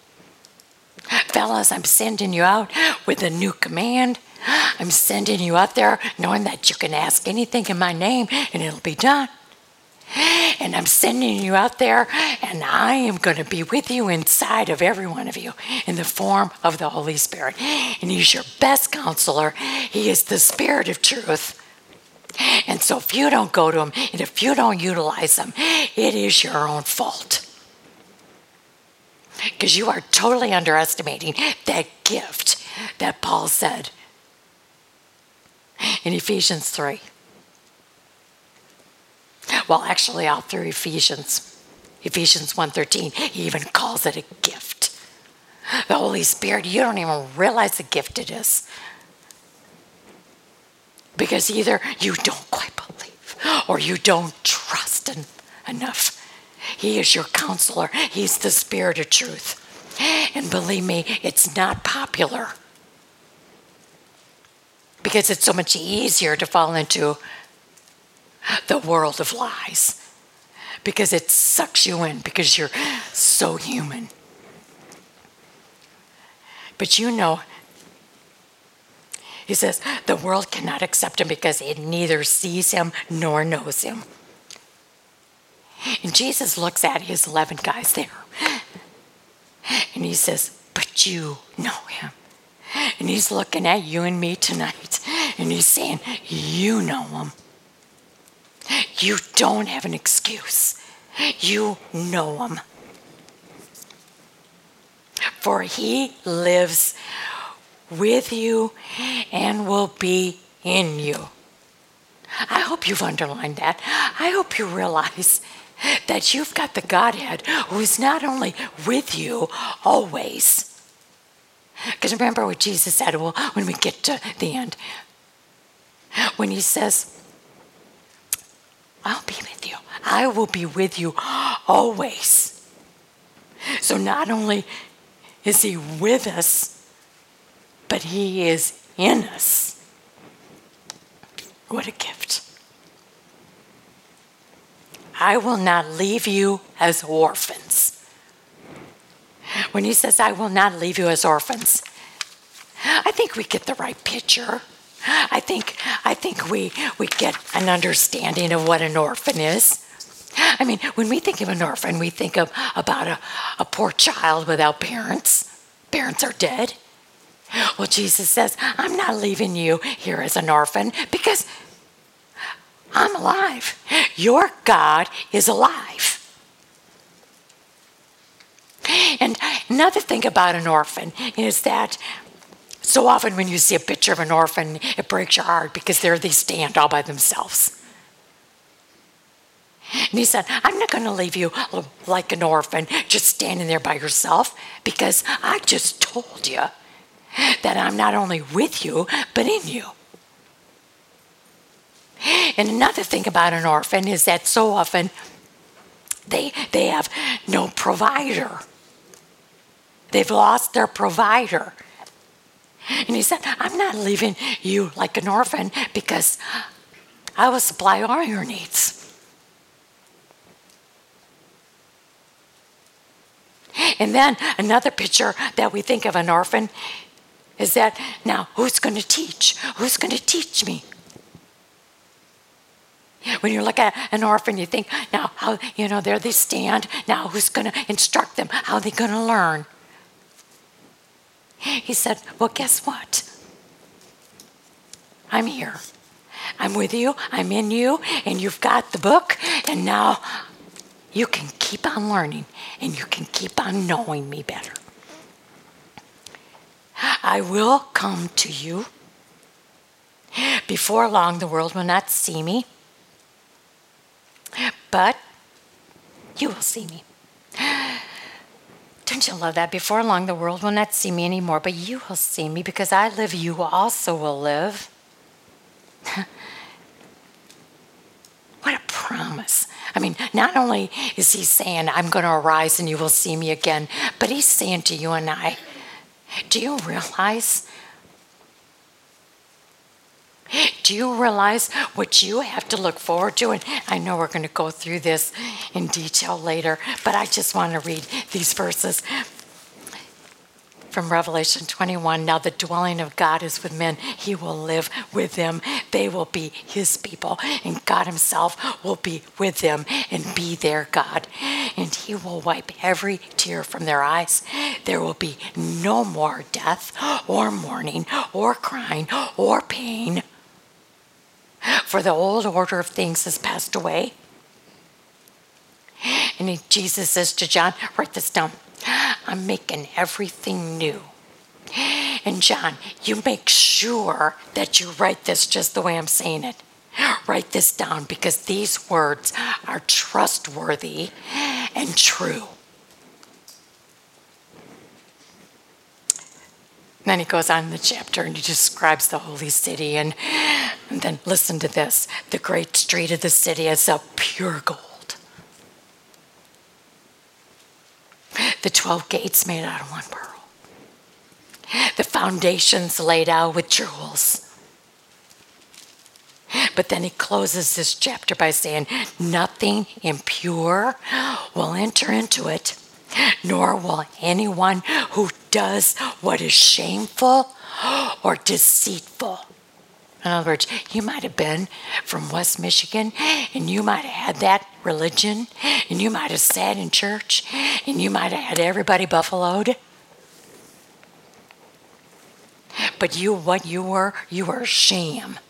Fellas, I'm sending you out with a new command. I'm sending you out there knowing that you can ask anything in my name and it'll be done. And I'm sending you out there, and I am going to be with you inside of every one of you in the form of the Holy Spirit. And he's your best counselor. He is the Spirit of truth. And so if you don't go to him, and if you don't utilize him, it is your own fault. Because you are totally underestimating that gift that Paul said in Ephesians 3. Well, actually, all through Ephesians 1:13, he even calls it a gift. The Holy Spirit, you don't even realize the gift it is. Because either you don't quite believe or you don't trust enough. He is your counselor. He's the Spirit of truth. And believe me, it's not popular. Because it's so much easier to fall into the world of lies, because it sucks you in, because you're so human. But he says, the world cannot accept him because it neither sees him nor knows him. And Jesus looks at his 11 guys there, and he says, but you know him. And he's looking at you and me tonight, and he's saying, you know him. You don't have an excuse. You know him. For he lives with you and will be in you. I hope you've underlined that. I hope you realize that you've got the Godhead who is not only with you always. Because remember what Jesus said when we get to the end. When he says, I'll be with you. I will be with you always. So not only is he with us, but he is in us. What a gift. I will not leave you as orphans. When he says, I will not leave you as orphans, I think we get the right picture. I think we get an understanding of what an orphan is. I mean, when we think of an orphan, we think of about a poor child without parents. Parents are dead. Well, Jesus says, I'm not leaving you here as an orphan because I'm alive. Your God is alive. And another thing about an orphan is that so often when you see a picture of an orphan, it breaks your heart because there they stand all by themselves. And he said, I'm not going to leave you like an orphan just standing there by yourself because I just told you that I'm not only with you, but in you. And another thing about an orphan is that so often they have no provider. They've lost their provider. And he said, I'm not leaving you like an orphan because I will supply all your needs. And then another picture that we think of an orphan is that, now, who's going to teach? Who's going to teach me? When you look at an orphan, you think, now, how, you know, there they stand. Now, who's going to instruct them? How are they going to learn? He said, well, guess what? I'm here. I'm with you. I'm in you. And you've got the book. And now you can keep on learning. And you can keep on knowing me better. I will come to you. Before long, the world will not see me. But you will see me. Don't you love that? Before long, the world will not see me anymore, but you will see me because I live, you also will live. What a promise. I mean, not only is he saying, I'm going to arise and you will see me again, but he's saying to you and I, do you realize what you have to look forward to? And I know we're going to go through this in detail later, but I just want to read these verses from Revelation 21. Now the dwelling of God is with men. He will live with them. They will be his people, and God himself will be with them and be their God. And he will wipe every tear from their eyes. There will be no more death or mourning or crying or pain. For the old order of things has passed away. And Jesus says to John, write this down. I'm making everything new. And John, you make sure that you write this just the way I'm saying it. Write this down because these words are trustworthy and true. And then he goes on in the chapter and he describes the holy city. And then listen to this. The great street of the city is of pure gold. The 12 gates made out of one pearl. The foundations laid out with jewels. But then he closes this chapter by saying, nothing impure will enter into it, nor will anyone who does what is shameful or deceitful. In other words, you might have been from West Michigan, and you might have had that religion, and you might have sat in church, and you might have had everybody buffaloed. But you were sham.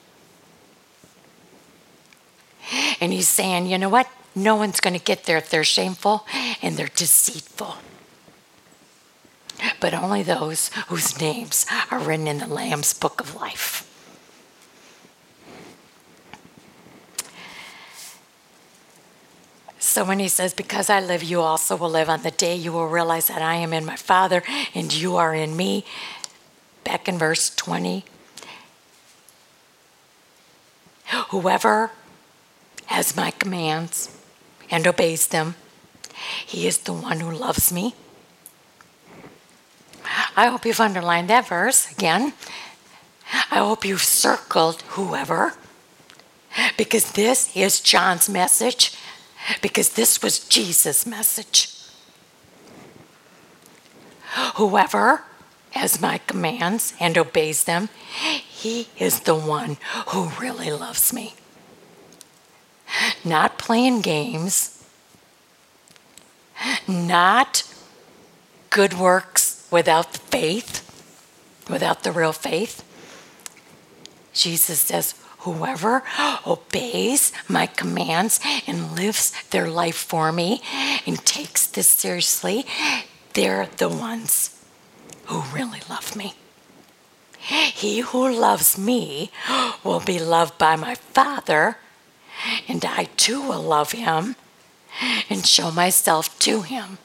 And he's saying, you know what? No one's going to get there if they're shameful and they're deceitful. But only those whose names are written in the Lamb's Book of Life. So when he says, because I live, you also will live, on the day you will realize that I am in my Father and you are in me. Back in verse 20. Whoever has my commands and obeys them, he is the one who loves me. I hope you've underlined that verse again. I hope you've circled whoever, because this is John's message, because this was Jesus' message. Whoever has my commands and obeys them, he is the one who really loves me. Not playing games, not good works without faith, without the real faith. Jesus says, whoever obeys my commands and lives their life for me and takes this seriously, they're the ones who really love me. He who loves me will be loved by my Father, and I too will love him and show myself to him.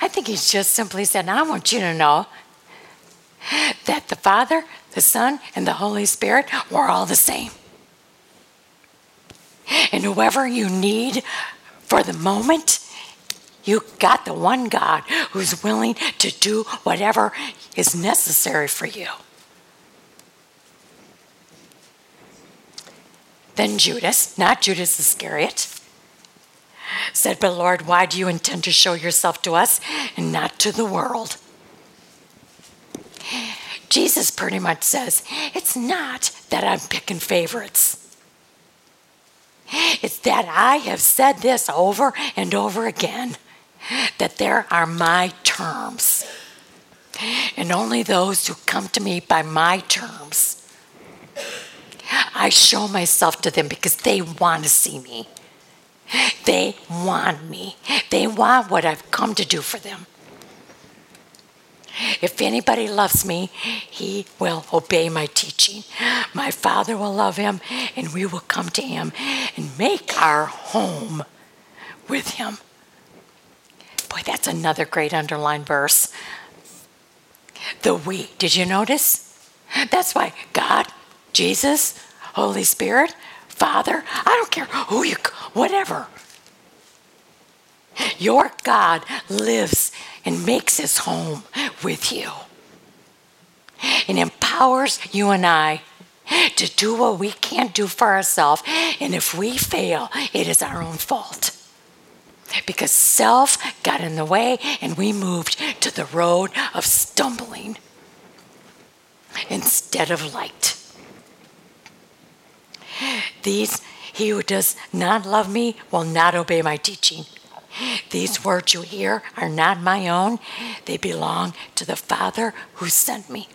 I think he's just simply said, I want you to know that the Father, the Son, and the Holy Spirit were all the same. And whoever you need for the moment, you got the one God who's willing to do whatever is necessary for you. Then Judas, not Judas Iscariot, said, but Lord, why do you intend to show yourself to us and not to the world? Jesus pretty much says, it's not that I'm picking favorites. It's that I have said this over and over again, that there are my terms. And only those who come to me by my terms, I show myself to them because they want to see me. They want me. They want what I've come to do for them. If anybody loves me, he will obey my teaching. My Father will love him, and we will come to him and make our home with him. Boy, that's another great underlined verse. The we. Did you notice? That's why God, Jesus, Holy Spirit, Father, I don't care who you, whatever. Your God lives and makes his home with you and empowers you and I to do what we can't do for ourselves. And if we fail, it is our own fault because self got in the way and we moved to the road of stumbling instead of light. He who does not love me will not obey my teaching. These words you hear are not my own. They belong to the Father who sent me.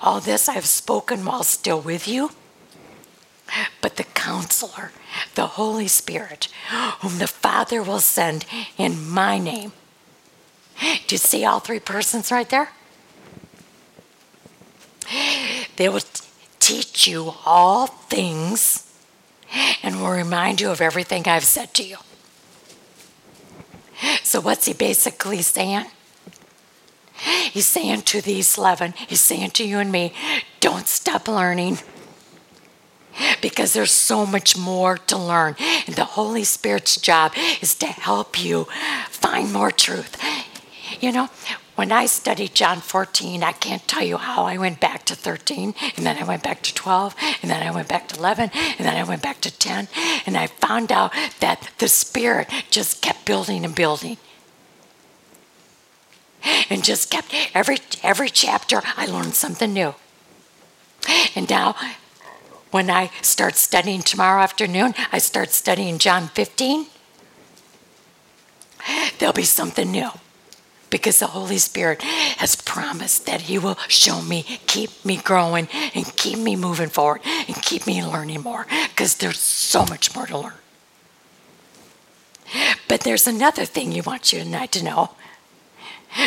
All this I have spoken while still with you, but the Counselor, the Holy Spirit, whom the Father will send in my name. Do you see all three persons right there? They will teach you all things and will remind you of everything I've said to you. So what's he basically saying? He's saying to these 11, he's saying to you and me, don't stop learning because there's so much more to learn. And the Holy Spirit's job is to help you find more truth. You know, when I studied John 14, I can't tell you how I went back to 13, and then I went back to 12, and then I went back to 11, and then I went back to 10, and I found out that the Spirit just kept building and building. And just kept, every chapter, I learned something new. And now, when I start studying tomorrow afternoon, I start studying John 15, there'll be something new. Because the Holy Spirit has promised that he will show me, keep me growing, and keep me moving forward, and keep me learning more, because there's so much more to learn. But there's another thing he wants you and I to know,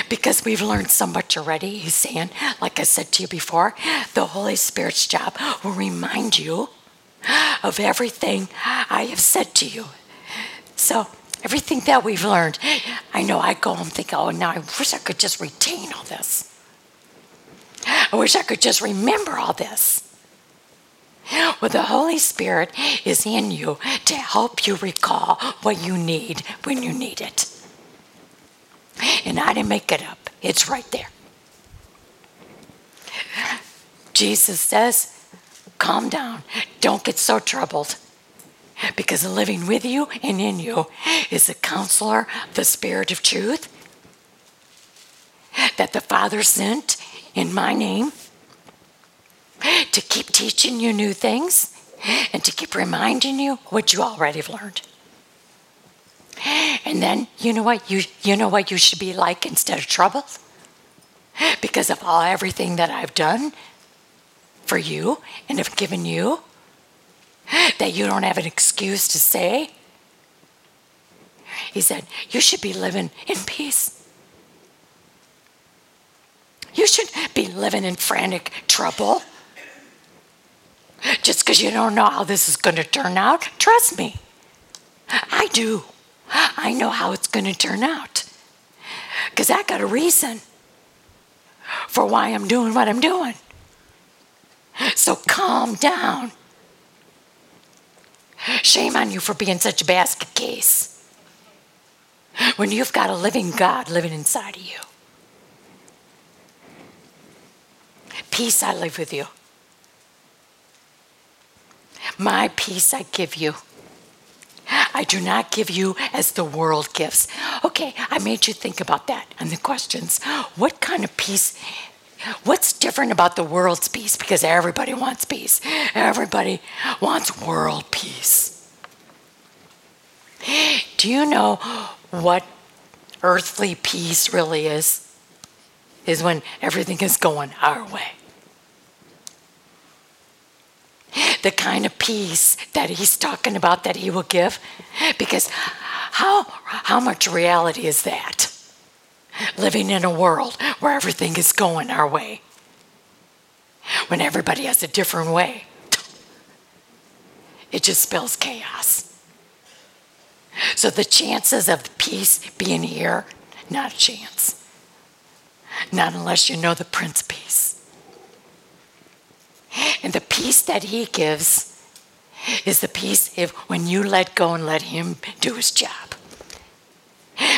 because we've learned so much already, he's saying, like I said to you before, the Holy Spirit's job will remind you of everything I have said to you. So everything that we've learned, I know I go home and think, oh, now I wish I could just retain all this. I wish I could just remember all this. Well, the Holy Spirit is in you to help you recall what you need when you need it. And I didn't make it up. It's right there. Jesus says, calm down. Don't get so troubled. Because living with you and in you is the counselor, the Spirit of truth, that the Father sent in my name to keep teaching you new things and to keep reminding you what you already have learned. And then, you know what? You know what you should be like instead of troubled? Because of all everything that I've done for you and have given you, that you don't have an excuse to say. He said, you should be living in peace. You shouldn't be living in frantic trouble just because you don't know how this is going to turn out. Trust me, I do. I know how it's going to turn out because I got a reason for why I'm doing what I'm doing. So calm down. Shame on you for being such a basket case when you've got a living God living inside of you. Peace I live with you. My peace I give you. I do not give you as the world gives. Okay, I made you think about that and the questions. What kind of peace? What's different about the world's peace? Because everybody wants peace. Everybody wants world peace. Do you know what earthly peace really is? Is when everything is going our way. The kind of peace that he's talking about that he will give. Because how much reality is that? Living in a world where everything is going our way. When everybody has a different way. It just spells chaos. So the chances of peace being here, not a chance. Not unless you know the Prince of Peace. And the peace that he gives is the peace if when you let go and let him do his job.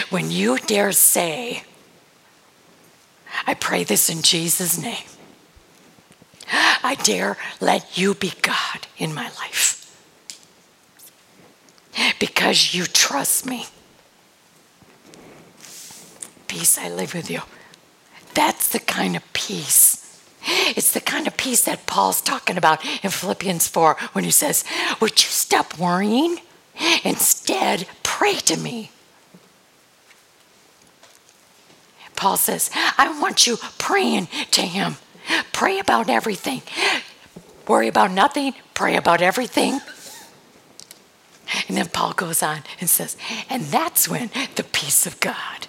When you dare say, I pray this in Jesus' name. I dare let you be God in my life. Because you trust me. Peace I live with you. That's the kind of peace. It's the kind of peace that Paul's talking about in Philippians 4 when he says, would you stop worrying? Instead, pray to me. Paul says, I want you praying to him. Pray about everything. Worry about nothing. Pray about everything. And then Paul goes on and says, and that's when the peace of God,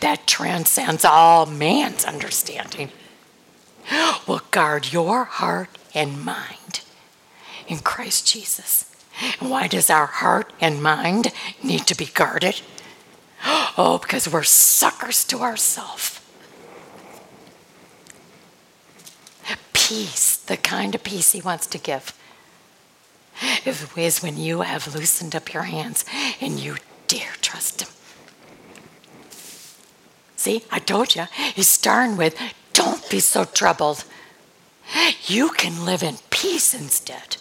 that transcends all man's understanding, will guard your heart and mind in Christ Jesus. And why does our heart and mind need to be guarded? Oh, because we're suckers to ourselves. Peace, the kind of peace he wants to give, is when you have loosened up your hands and you dare trust him. See, I told you, he's starting with, don't be so troubled. You can live in peace instead.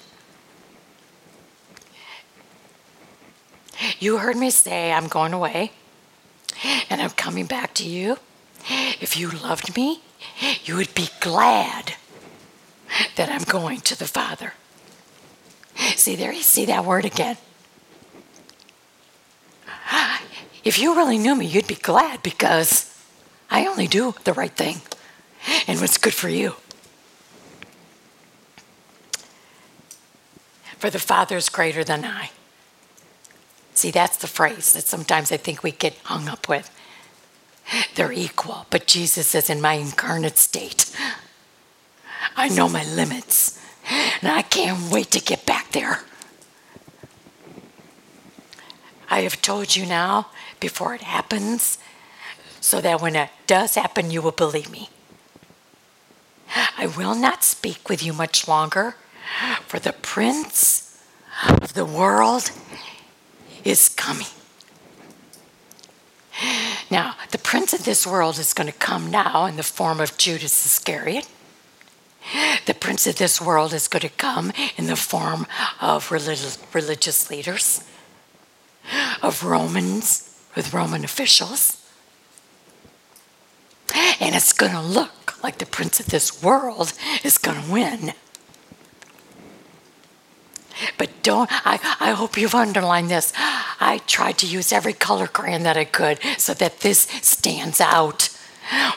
You heard me say, I'm going away, and I'm coming back to you. If you loved me, you would be glad that I'm going to the Father. See, there you see that word again. If you really knew me, you'd be glad because I only do the right thing and what's good for you. For the Father is greater than I. See, that's the phrase that sometimes I think we get hung up with. They're equal, but Jesus says, in my incarnate state, I know my limits, and I can't wait to get back there. I have told you now before it happens, so that when it does happen, you will believe me. I will not speak with you much longer, for the prince of the world is coming. Now, the prince of this world is going to come now in the form of Judas Iscariot, the prince of this world is going to come in the form of religious leaders, of Romans, with Roman officials. And it's going to look like the prince of this world is going to win. But I hope you've underlined this. I tried to use every color crayon that I could so that this stands out.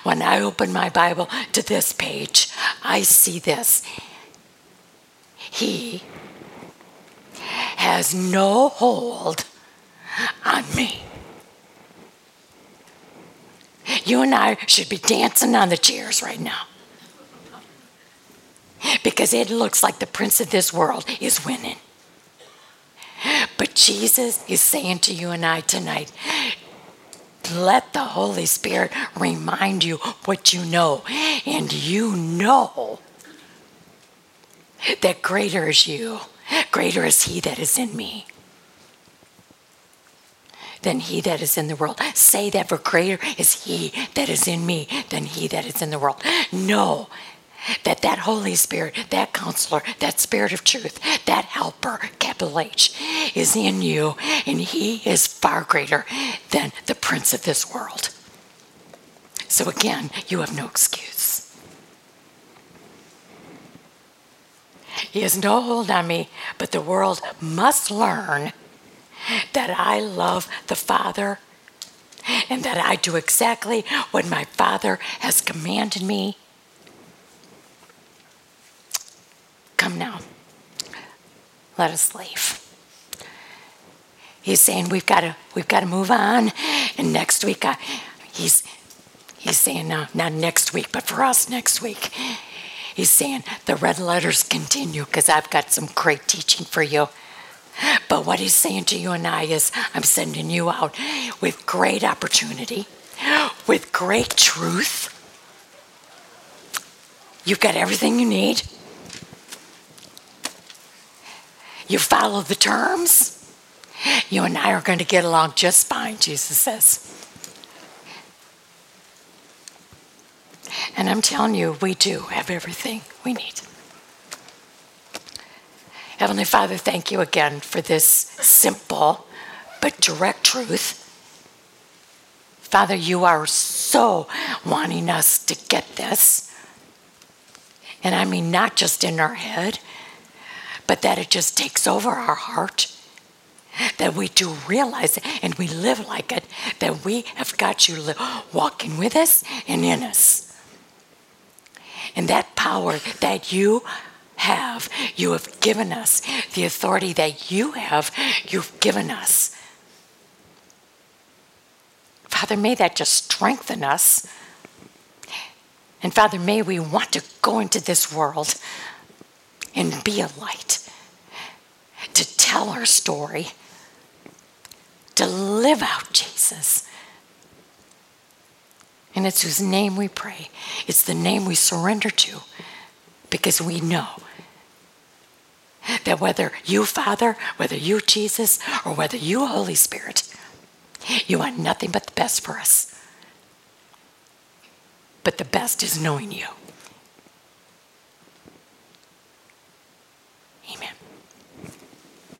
When I open my Bible to this page, I see this. He has no hold on me. You and I should be dancing on the chairs right now, because it looks like the prince of this world is winning. But Jesus is saying to you and I tonight, let the Holy Spirit remind you what you know. And you know that greater is you, greater is he that is in me than he that is in the world. Say that, for greater is he that is in me than he that is in the world. Know that Holy Spirit, that counselor, that spirit of truth, that helper, capital H, is in you, and he is far greater than the prince of this world. So again, you have no excuse. He has no hold on me, but the world must learn that I love the Father and that I do exactly what my Father has commanded me. Come now, let us leave. He's saying we've got to move on. And next week, he's saying not next week, but for us next week, he's saying the red letters continue, because I've got some great teaching for you. But what he's saying to you and I is, I'm sending you out with great opportunity, with great truth. You've got everything you need. You follow the terms, you and I are going to get along just fine, Jesus says. And I'm telling you, we do have everything we need. Heavenly Father, thank you again for this simple but direct truth. Father, you are so wanting us to get this. And I mean, not just in our head, but that it just takes over our heart, that we do realize it and we live like it, that we have got you walking with us and in us. And that power that you have given us, the authority that you've given us. Father, may that just strengthen us. And Father, may we want to go into this world and be a light, to tell our story, to live out Jesus. And it's whose name we pray. It's the name we surrender to, because we know that whether you, Father, whether you, Jesus, or whether you, Holy Spirit, you want nothing but the best for us. But the best is knowing you.